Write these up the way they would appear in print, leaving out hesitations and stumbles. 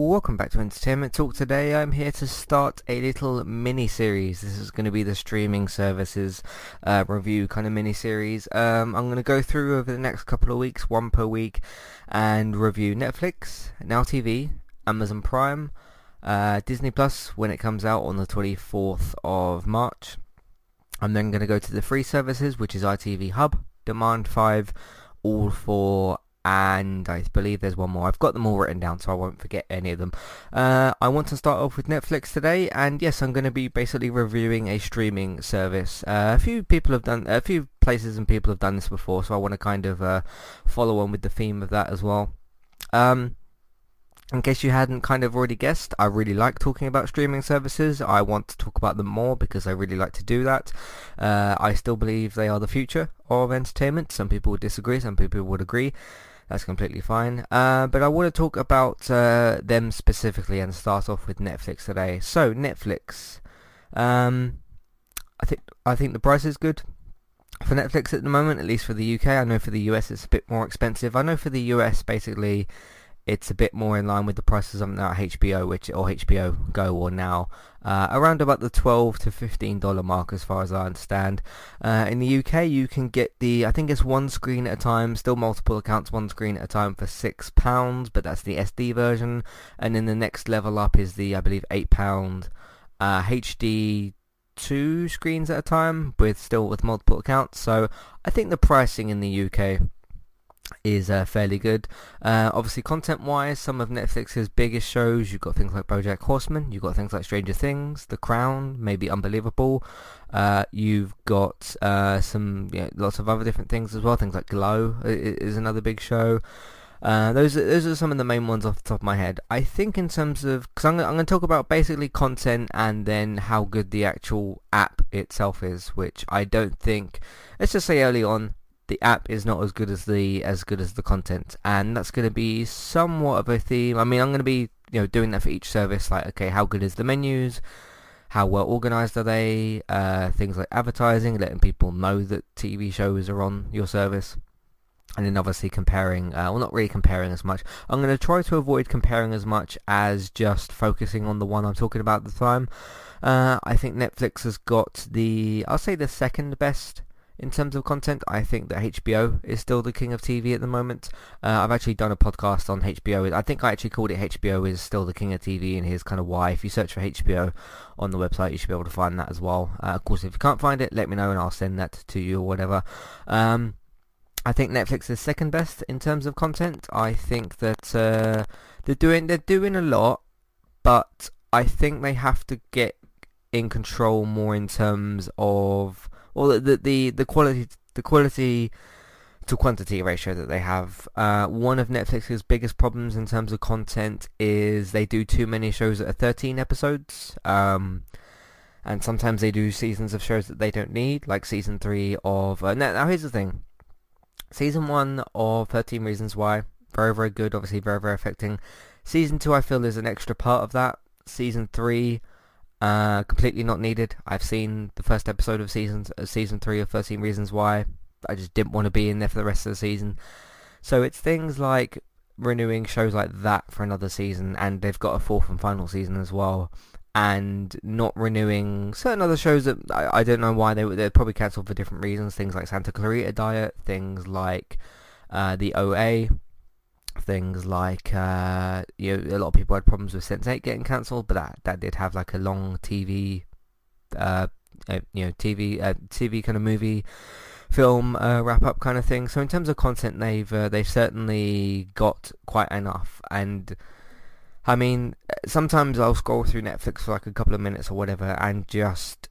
Welcome back to Entertainment Talk. Today I'm here to start a little mini-series. This is going to be the streaming services review kind of mini-series. I'm going to go through over the next couple of weeks, one per week, and review Netflix, Now TV, Amazon Prime, Disney Plus when it comes out on the 24th of March. I'm then going to go to the free services, which is ITV Hub, Demand 5, All 4, and I believe there's one more. I've got them all written down so I won't forget any of them. I want to start off with Netflix today, and yes, I'm going to be basically reviewing a streaming service. A few places and people have done this before, so I want to kind of follow on with the theme of that as well. In case you hadn't kind of already guessed, I really like talking about streaming services. I want to talk about them more because I really like to do that. I still believe they are the future of entertainment. Some people would disagree, some people would agree. That's completely fine. But I want to talk about them specifically and start off with Netflix today. So Netflix, I think the price is good for Netflix at the moment, at least for the UK. I know for the US it's a bit more expensive. I know for the US basically it's a bit more in line with the prices on now HBO, or HBO Go, or Now, around about the $12 to $15 mark, as far as I understand. In the UK, you can get I think it's one screen at a time, still multiple accounts, one screen at a time for £6, but that's the SD version. And then the next level up is the, I believe, £8 HD, two screens at a time, with multiple accounts. So I think the pricing in the UK is fairly good. Obviously content wise, some of Netflix's biggest shows, you've got things like Bojack Horseman, you've got things like Stranger Things, The Crown, maybe Unbelievable, you've got lots of other different things as well. Things like Glow is another big show. Those are some of the main ones off the top of my head. I think in terms of, because I'm going to talk about basically content and then how good the actual app itself is, which I don't think, let's just say early on, the app is not as good as the content, and that's going to be somewhat of a theme. I mean, I'm going to be doing that for each service, like, okay, how good is the menus, how well organized are they, things like advertising, letting people know that TV shows are on your service, and then obviously comparing, well, not really comparing as much. I'm going to try to avoid comparing as much as just focusing on the one I'm talking about at the time. I think Netflix has got I'll say the second best in terms of content. I think that HBO is still the king of TV at the moment. I've actually done a podcast on HBO. I think I actually called it HBO is still the king of TV, and here's kind of why. If you search for HBO on the website, you should be able to find that as well. Of course, if you can't find it, let me know and I'll send that to you or whatever. I think Netflix is second best in terms of content. I think that they're doing a lot, but I think they have to get in control more in terms of, well, the quality to quantity ratio that they have. One of Netflix's biggest problems in terms of content is they do too many shows that are 13 episodes, and sometimes they do seasons of shows that they don't need, like season 3 of... now here's the thing. Season 1 of 13 Reasons Why, very, very good, obviously very, very affecting. Season 2, I feel, is an extra part of that. Season 3... completely not needed. I've seen the first episode of season 3 of 13 Reasons Why. I just didn't want to be in there for the rest of the season. So it's things like renewing shows like that for another season, and they've got a fourth and final season as well, and not renewing certain other shows that I don't know why they're probably cancelled for different reasons. Things like Santa Clarita Diet, things like The OA, things like a lot of people had problems with Sense8 getting cancelled, but that did have like a long TV kind of movie film wrap up kind of thing. So in terms of content, they've certainly got quite enough. And I mean, sometimes I'll scroll through Netflix for like a couple of minutes or whatever and just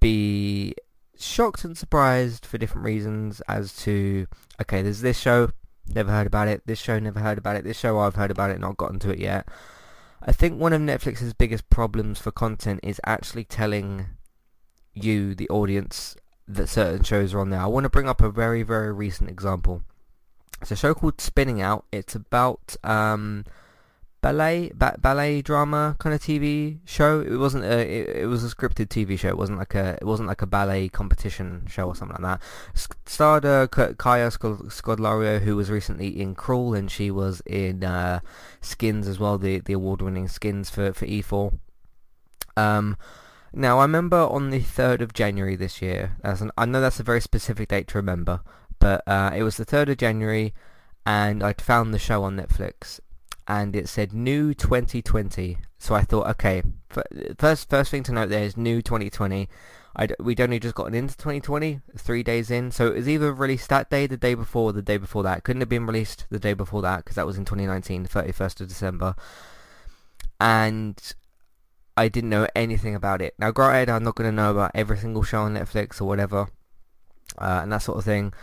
be shocked and surprised for different reasons as to, okay, there's this show, never heard about it, this show, never heard about it, this show I've heard about it, not gotten to it yet. I think one of Netflix's biggest problems for content is actually telling you, the audience, that certain shows are on there. I want to bring up a very, very recent example. It's a show called Spinning Out. It's about ballet drama kind of TV show. It wasn't it was a scripted TV show. It wasn't like a ballet competition show or something like that. Starred Kaya Scodelario, who was recently in Crawl, and she was in Skins as well, the award-winning Skins for E4. Now I remember on the 3rd of January this year. I know that's a very specific date to remember, but it was the 3rd of January, and I found the show on Netflix. And it said new 2020, so I thought, okay, first thing to note there is new 2020. We'd only just gotten into 2020, 3 days in, so it was either released that day, the day before, or the day before that. Couldn't have been released the day before that, because that was in 2019, the 31st of December, and I didn't know anything about it. Now, granted, I'm not going to know about every single show on Netflix or whatever, and that sort of thing.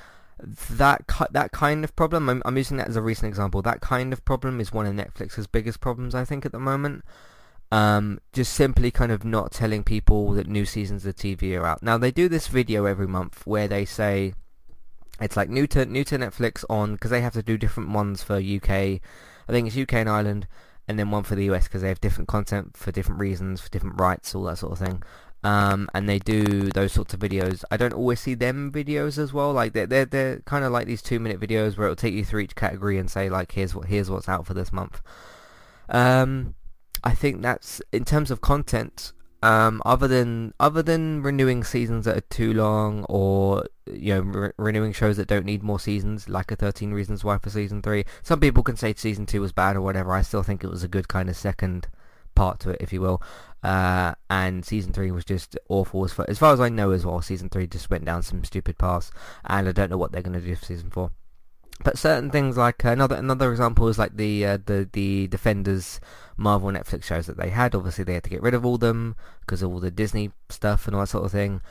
That kind of problem, I'm using that as a recent example, that kind of problem is one of Netflix's biggest problems, I think, at the moment. Just simply kind of not telling people that new seasons of TV are out. Now, they do this video every month where they say, it's like new to Netflix on, because they have to do different ones for UK, I think it's UK and Ireland, and then one for the US, because they have different content for different reasons, for different rights, all that sort of thing. And they do those sorts of videos. I don't always see them videos as well. Like they're kind of like these 2-minute videos where it'll take you through each category and say like here's what's out for this month. I think that's in terms of content. Other than renewing seasons that are too long, or you know renewing shows that don't need more seasons, like a 13 Reasons Why for season 3. Some people can say season 2 was bad or whatever. I still think it was a good kind of second part to it, if you will, and season 3 was just awful as far as I know as well. Season 3 just went down some stupid paths, and I don't know what they're going to do for season 4. But certain things, like another example is like the Defenders Marvel Netflix shows that they had. Obviously they had to get rid of all them because of all the Disney stuff and all that sort of thing.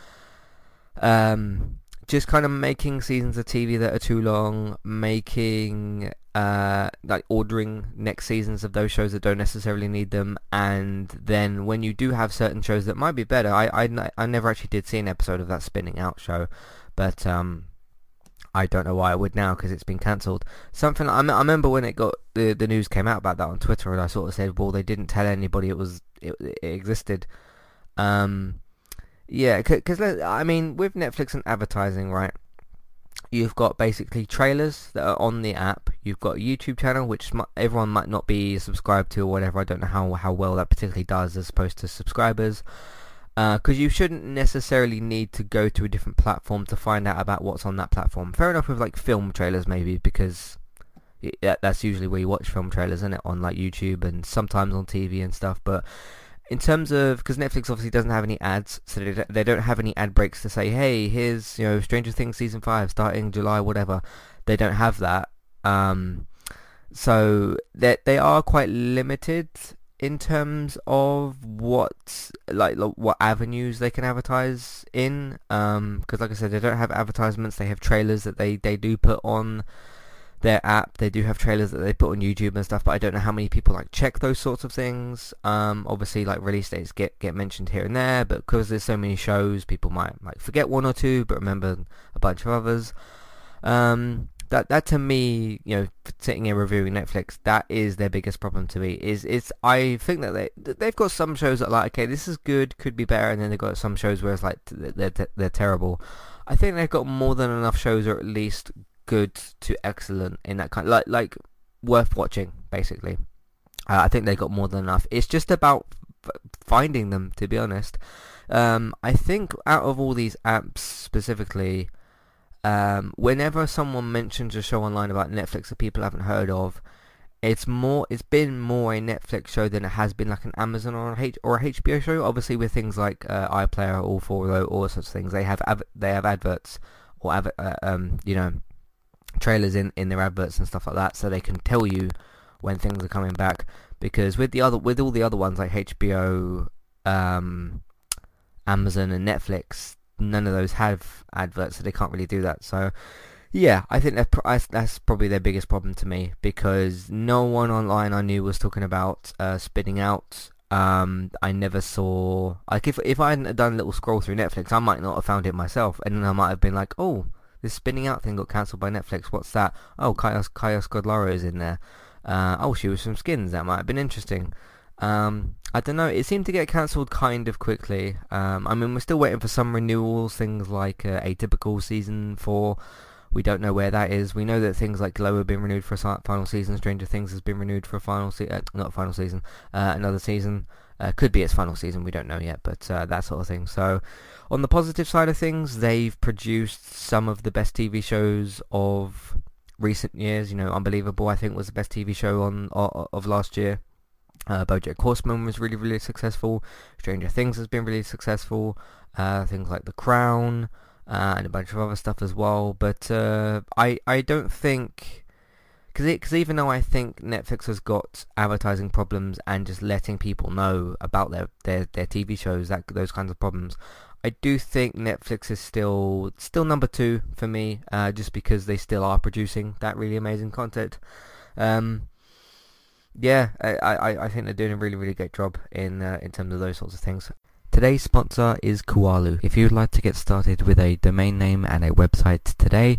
Just kind of making seasons of TV that are too long, making like ordering next seasons of those shows that don't necessarily need them, and then when you do have certain shows that might be better, I never actually did see an episode of that Spinning Out show, but I don't know why I would now because it's been cancelled. Something I remember when it got the news came out about that on Twitter, and I sort of said, well, they didn't tell anybody it existed. Yeah, because I mean, with Netflix and advertising, right, you've got basically trailers that are on the app, you've got a YouTube channel, which everyone might not be subscribed to or whatever, I don't know how well that particularly does as opposed to subscribers, because you shouldn't necessarily need to go to a different platform to find out about what's on that platform. Fair enough with like film trailers maybe, because that's usually where you watch film trailers, isn't it, on like YouTube and sometimes on TV and stuff, but in terms of, because Netflix obviously doesn't have any ads, so they don't have any ad breaks to say, hey, here's, you know, Stranger Things Season 5 starting July, whatever. They don't have that. So they are quite limited in terms of what avenues they can advertise in. Because like I said, they don't have advertisements. They have trailers that they do put on their app, they do have trailers that they put on YouTube and stuff, but I don't know how many people like check those sorts of things. Obviously like release dates get mentioned here and there, but because there's so many shows, people might like forget one or two but remember a bunch of others. That to me, you know, sitting here reviewing Netflix, that is their biggest problem to me. Is I think that they've got some shows that are like, okay, this is good, could be better, and then they've got some shows where it's like they're terrible. I think they've got more than enough shows, or at least good to excellent, in that kind of, like worth watching basically. I think they got more than enough. It's just about finding them, to be honest. I think out of all these apps specifically, whenever someone mentions a show online about Netflix that people haven't heard of, it's been more a Netflix show than it has been like an Amazon or a HBO show. Obviously with things like iPlayer, All 4, all such things, they have adverts or you know, trailers in their adverts and stuff like that, so they can tell you when things are coming back. Because with all the other ones like HBO, Amazon and Netflix, none of those have adverts, so they can't really do that. So yeah, I think that's probably their biggest problem to me, because no one online I knew was talking about Spinning Out. I never saw, like, if I hadn't done a little scroll through Netflix, I might not have found it myself, and then I might have been like, oh, this Spinning Out thing got cancelled by Netflix, what's that? Oh, Kaya Scodelario is in there. She was from Skins. That might have been interesting. I don't know. It seemed to get cancelled kind of quickly. I mean, we're still waiting for some renewals, things like Atypical Season 4. We don't know where that is. We know that things like Glow have been renewed for a final season. Stranger Things has been renewed for another season. Could be its final season, we don't know yet, but that sort of thing. So, on the positive side of things, they've produced some of the best TV shows of recent years. You know, Unbelievable, I think, was the best TV show of last year. Bojack Horseman was really, really successful. Stranger Things has been really successful. Things like The Crown and a bunch of other stuff as well. But I don't think... Because even though I think Netflix has got advertising problems and just letting people know about their TV shows, those kinds of problems, I do think Netflix is still number two for me, just because they still are producing that really amazing content. I think they're doing a really, really great job in terms of those sorts of things. Today's sponsor is Kualu. If you'd like to get started with a domain name and a website today,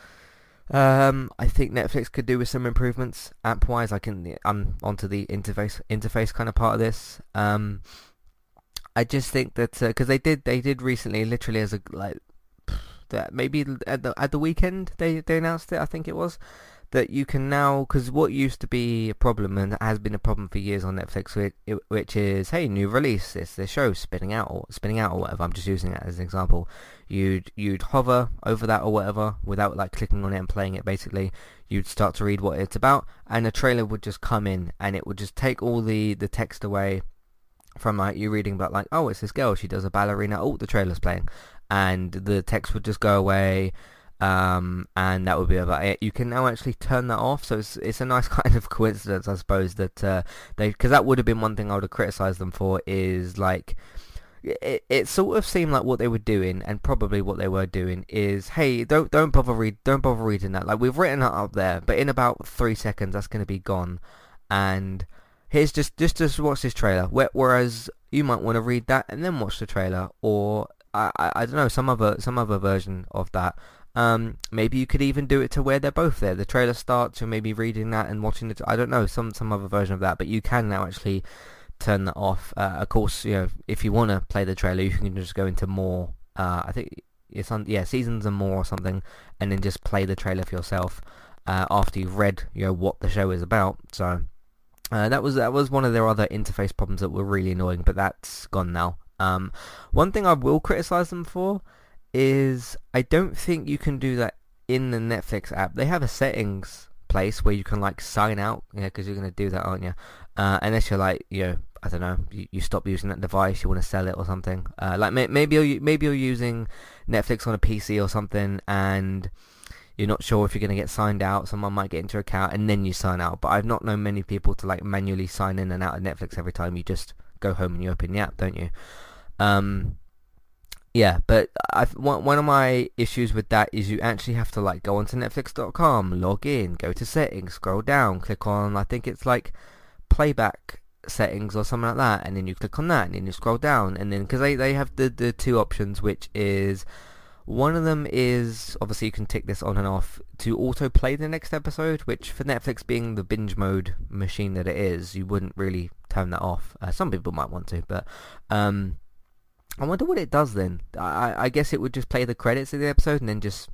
I think Netflix could do with some improvements. App-wise, I'm onto the interface kind of part of this. I just think that because they did recently, literally as a like that maybe at the weekend they announced it. I think it was that you can now, because what used to be a problem and has been a problem for years on Netflix, which is, hey, new release, it's the show Spinning Out or whatever. I'm just using that as an example. You'd hover over that or whatever without like clicking on it and playing it. Basically, you'd start to read what it's about, and a trailer would just come in, and it would just take all the text away from like you reading about like, oh, it's this girl, she does a ballerina. Oh, the trailer's playing, and the text would just go away. And that would be about it. You can now actually turn that off, so it's a nice kind of coincidence, I suppose, that because that would have been one thing I would have criticised them for, is like it sort of seemed like what they were doing, and probably what they were doing is, hey, don't bother reading that. Like, we've written that up there, but in about 3 seconds that's going to be gone, and here's just watch this trailer. Whereas you might want to read that and then watch the trailer, or I don't know, some other version of that. Maybe you could even do it to where they're both there. The trailer starts, you're maybe reading that and watching it. I don't know, some other version of that. But you can now actually turn that off. Of course, you know, if you want to play the trailer, you can just go into more. I think it's seasons and more or something, and then just play the trailer for yourself after you've read, you know, what the show is about. So that was one of their other interface problems that were really annoying, but that's gone now. One thing I will criticize them for is I don't think you can do that in the Netflix app. They have a settings place where you can like sign out, yeah, because you're going to do that, aren't you? Unless you're like, you know, I don't know, you stop using that device, you want to sell it or something. Like maybe you're using Netflix on a PC or something, and you're not sure if you're going to get signed out. Someone might get into your account and then you sign out. But I've not known many people to like manually sign in and out of Netflix every time. You just go home and you open the app, don't you? Yeah, but one of my issues with that is you actually have to like go onto Netflix.com, log in, go to settings, scroll down, click on, I think it's like playback settings or something like that, and then you click on that, and then you scroll down, and then because they have the two options, which is One of them is, obviously you can tick this on and off, to autoplay the next episode, which for Netflix being the binge mode machine that it is, you wouldn't really turn that off. Some people might want to, but I wonder what it does then. I guess it would just play the credits of the episode and then just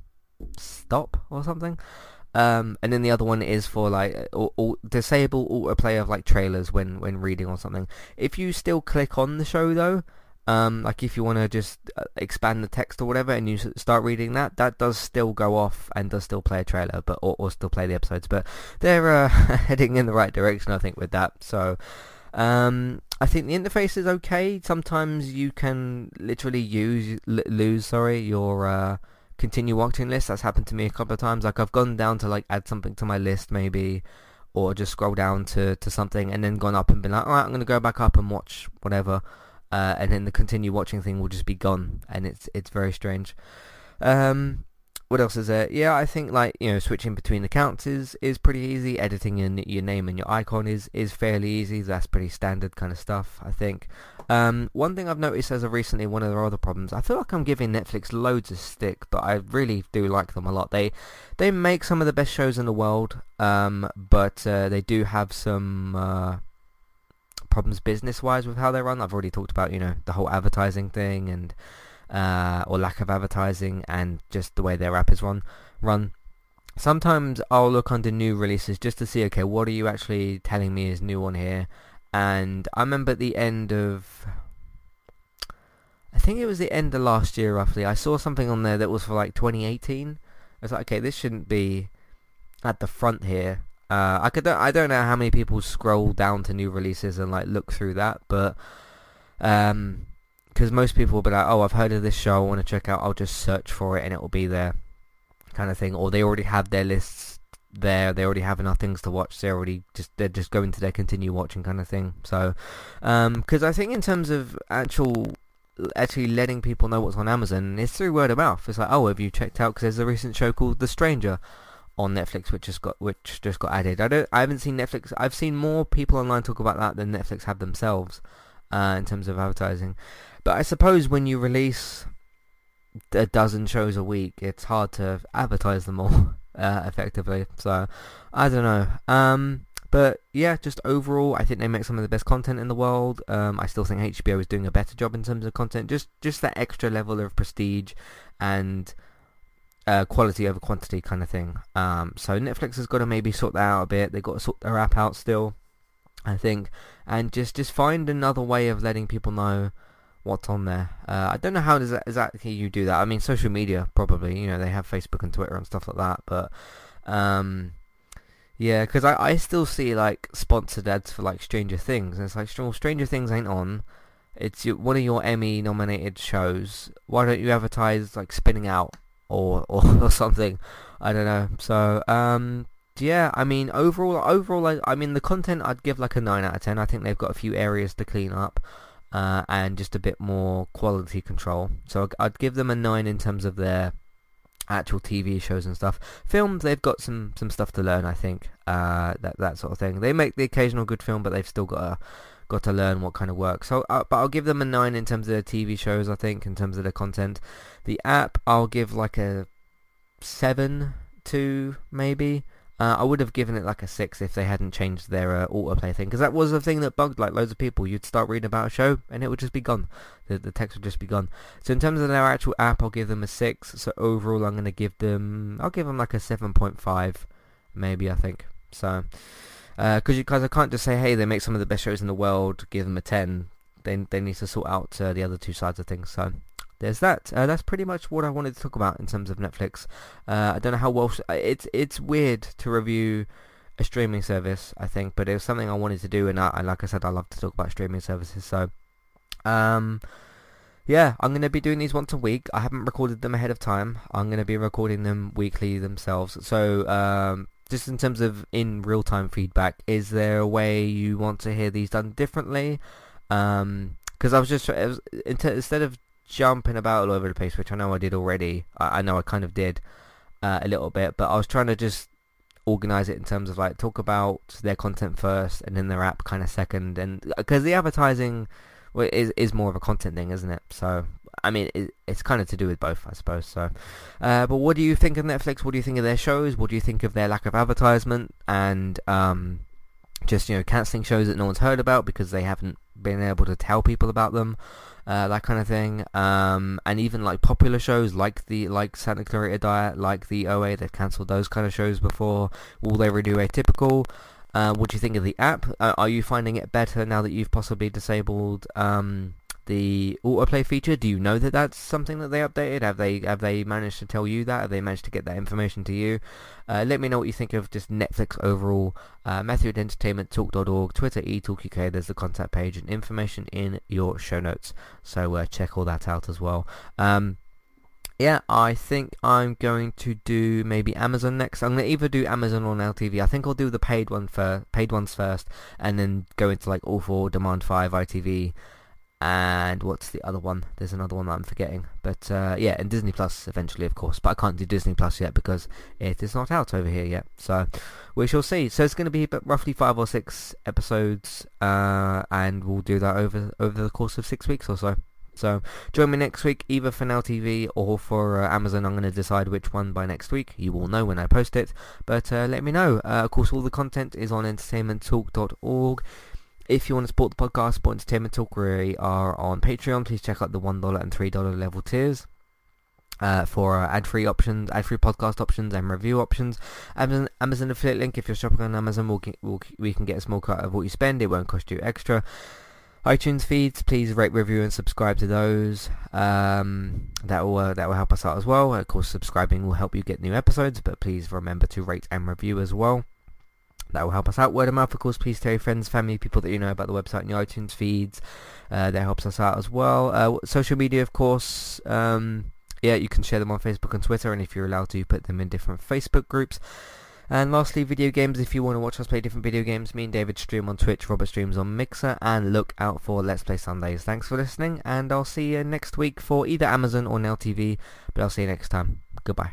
stop or something. And then the other one is for like disable autoplay of like trailers when reading or something. If you still click on the show though, like if you want to just expand the text or whatever and you start reading that, that does still go off and does still play a trailer, but or still play the episodes. But they're heading in the right direction, I think, with that. So I think the interface is okay. Sometimes you can literally lose your continue watching list. That's happened to me a couple of times. Like I've gone down to like add something to my list maybe, or just scroll down to something and then gone up and been like, all right, I'm going to go back up and watch whatever. And then the continue watching thing will just be gone, and it's very strange. What else is there? Yeah, I think like, you know, switching between accounts is pretty easy. Editing your name and your icon is fairly easy. That's pretty standard kind of stuff, I think. One thing I've noticed as of recently, one of their other problems, I feel like I'm giving Netflix loads of stick, but I really do like them a lot. They make some of the best shows in the world, but they do have some problems business-wise with how they run. I've already talked about, you know, the whole advertising thing and or lack of advertising and just the way their app is run. Sometimes I'll look under new releases just to see, okay, what are you actually telling me is new on here? And I remember at the end of, I think it was the end of last year roughly, I saw something on there that was for like 2018. I was like, okay, this shouldn't be at the front here. I don't know how many people scroll down to new releases and like look through that, but because most people will be like, oh, I've heard of this show, I want to check out, I'll just search for it and it will be there, kind of thing. Or they already have their lists there, they already have enough things to watch, they're just going to their continue watching kind of thing. So because I think in terms of actually letting people know what's on Amazon, it's through word of mouth. It's like, oh, have you checked out, because there's a recent show called The Stranger on Netflix, which just got added. I haven't seen Netflix. I've seen more people online talk about that than Netflix have themselves in terms of advertising. But I suppose when you release a dozen shows a week, it's hard to advertise them all effectively. So I don't know. But yeah, just overall, I think they make some of the best content in the world. I still think HBO is doing a better job in terms of content. Just that extra level of prestige and quality over quantity kind of thing. So Netflix has got to maybe sort that out a bit. They've got to sort their app out still, I think, and just find another way of letting people know what's on there. I don't know how exactly you do that. I mean, social media probably, you know, they have Facebook and Twitter and stuff like that, but yeah, because I still see like sponsored ads for like Stranger Things, and it's like, well, Stranger Things ain't on. It's one of your Emmy nominated shows. Why don't you advertise like Spinning Out or something? I don't know. So yeah, I mean overall I mean the content, I'd give like a 9 out of 10. I think they've got a few areas to clean up and just a bit more quality control, so I'd give them a 9 in terms of their actual TV shows and stuff. Films, they've got some stuff to learn, I think, that sort of thing. They make the occasional good film, but they've still got to learn what kind of works. So, but I'll give them a 9 in terms of their TV shows, I think, in terms of the content. The app, I'll give like a 7.2 maybe. I would have given it like a 6 if they hadn't changed their autoplay thing, because that was the thing that bugged like loads of people. You'd start reading about a show and it would just be gone. The text would just be gone. So in terms of their actual app, I'll give them a 6. So overall, I'm going to give them, I'll give them like a 7.5 maybe, I think. So because I can't just say, hey, they make some of the best shows in the world, give them a 10. They need to sort out the other two sides of things. So there's that. That's pretty much what I wanted to talk about in terms of Netflix. I don't know how well... It's weird to review a streaming service, I think, but it was something I wanted to do, and like I said, I love to talk about streaming services. So yeah, I'm going to be doing these once a week. I haven't recorded them ahead of time. I'm going to be recording them weekly themselves. So... just in terms of in real-time feedback, is there a way you want to hear these done differently? Because instead of jumping about all over the place, which I know I did already, I know I kind of did a little bit, but I was trying to just organize it in terms of like talk about their content first and then their app kind of second, and because the advertising is more of a content thing, isn't it? So I mean, it's kind of to do with both, I suppose. So, but what do you think of Netflix? What do you think of their shows? What do you think of their lack of advertisement and just, you know, cancelling shows that no one's heard about because they haven't been able to tell people about them, that kind of thing? And even like popular shows like Santa Clarita Diet, like The OA, they've cancelled those kind of shows before. Will they redo Atypical? What do you think of the app? Are you finding it better now that you've possibly disabled the autoplay feature? Do you know that that's something that they updated? Have they managed to tell you that? Have they managed to get that information to you? Let me know what you think of just Netflix overall. Matthew at entertainmenttalk.org, Twitter, eTalkUK. There's the contact page and information in your show notes. So check all that out as well. Yeah, I think I'm going to do maybe Amazon next. I'm going to either do Amazon or Now TV. I think I'll do the paid ones first, and then go into like All 4, Demand 5, ITV, and what's the other one? There's another one that I'm forgetting. But yeah, and Disney Plus eventually, of course. But I can't do Disney Plus yet because it is not out over here yet. So we shall see. So it's going to be roughly 5 or 6 episodes, and we'll do that over the course of 6 weeks or so. So join me next week, either for Now TV or for Amazon. I'm going to decide which one by next week. You will know when I post it, but let me know. Of course, all the content is on entertainmenttalk.org. If you want to support the podcast, support Entertainment Talk, we are on Patreon. Please check out the $1 and $3 level tiers. For ad-free options, ad-free podcast options and review options. Amazon affiliate link, if you're shopping on Amazon, we can get a small cut of what you spend. It won't cost you extra. iTunes feeds, please rate, review and subscribe to those. That will help us out as well. Of course, subscribing will help you get new episodes, but please remember to rate and review as well. That will help us out. Word of mouth, of course. Please tell your friends, family, people that you know about the website and your iTunes feeds. That helps us out as well. Social media, of course. Yeah, you can share them on Facebook and Twitter, and if you're allowed to, put them in different Facebook groups. And lastly, video games. If you want to watch us play different video games, me and David stream on Twitch, Robert streams on Mixer, and look out for Let's Play Sundays. Thanks for listening, and I'll see you next week for either Amazon or Now TV, but I'll see you next time. Goodbye.